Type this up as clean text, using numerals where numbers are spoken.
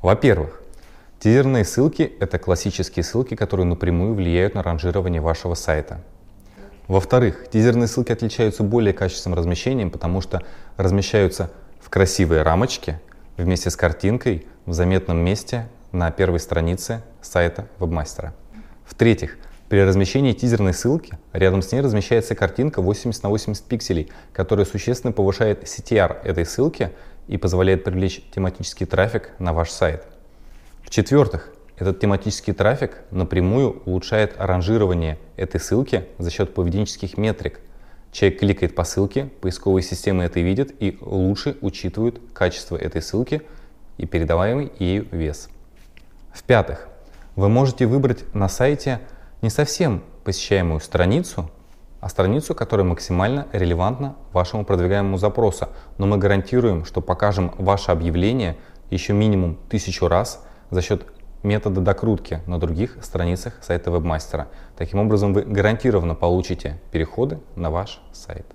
Во-первых, тизерные ссылки — это классические ссылки, которые напрямую влияют на ранжирование вашего сайта. Во-вторых, тизерные ссылки отличаются более качественным размещением, потому что размещаются в красивые рамочки вместе с картинкой в заметном месте на первой странице сайта вебмастера. В-третьих, при размещении тизерной ссылки рядом с ней размещается картинка 80 на 80 пикселей, которая существенно повышает CTR этой ссылки и позволяет привлечь тематический трафик на ваш сайт. В-четвертых, этот тематический трафик напрямую улучшает ранжирование этой ссылки за счет поведенческих метрик. Человек кликает по ссылке, поисковые системы это видят и лучше учитывают качество этой ссылки и передаваемый ею вес. В-пятых, вы можете выбрать на сайте не совсем посещаемую страницу, а страницу, которая максимально релевантна вашему продвигаемому запросу. Но мы гарантируем, что покажем ваше объявление еще минимум 1000 раз за счет метода докрутки на других страницах сайта вебмастера. Таким образом, вы гарантированно получите переходы на ваш сайт.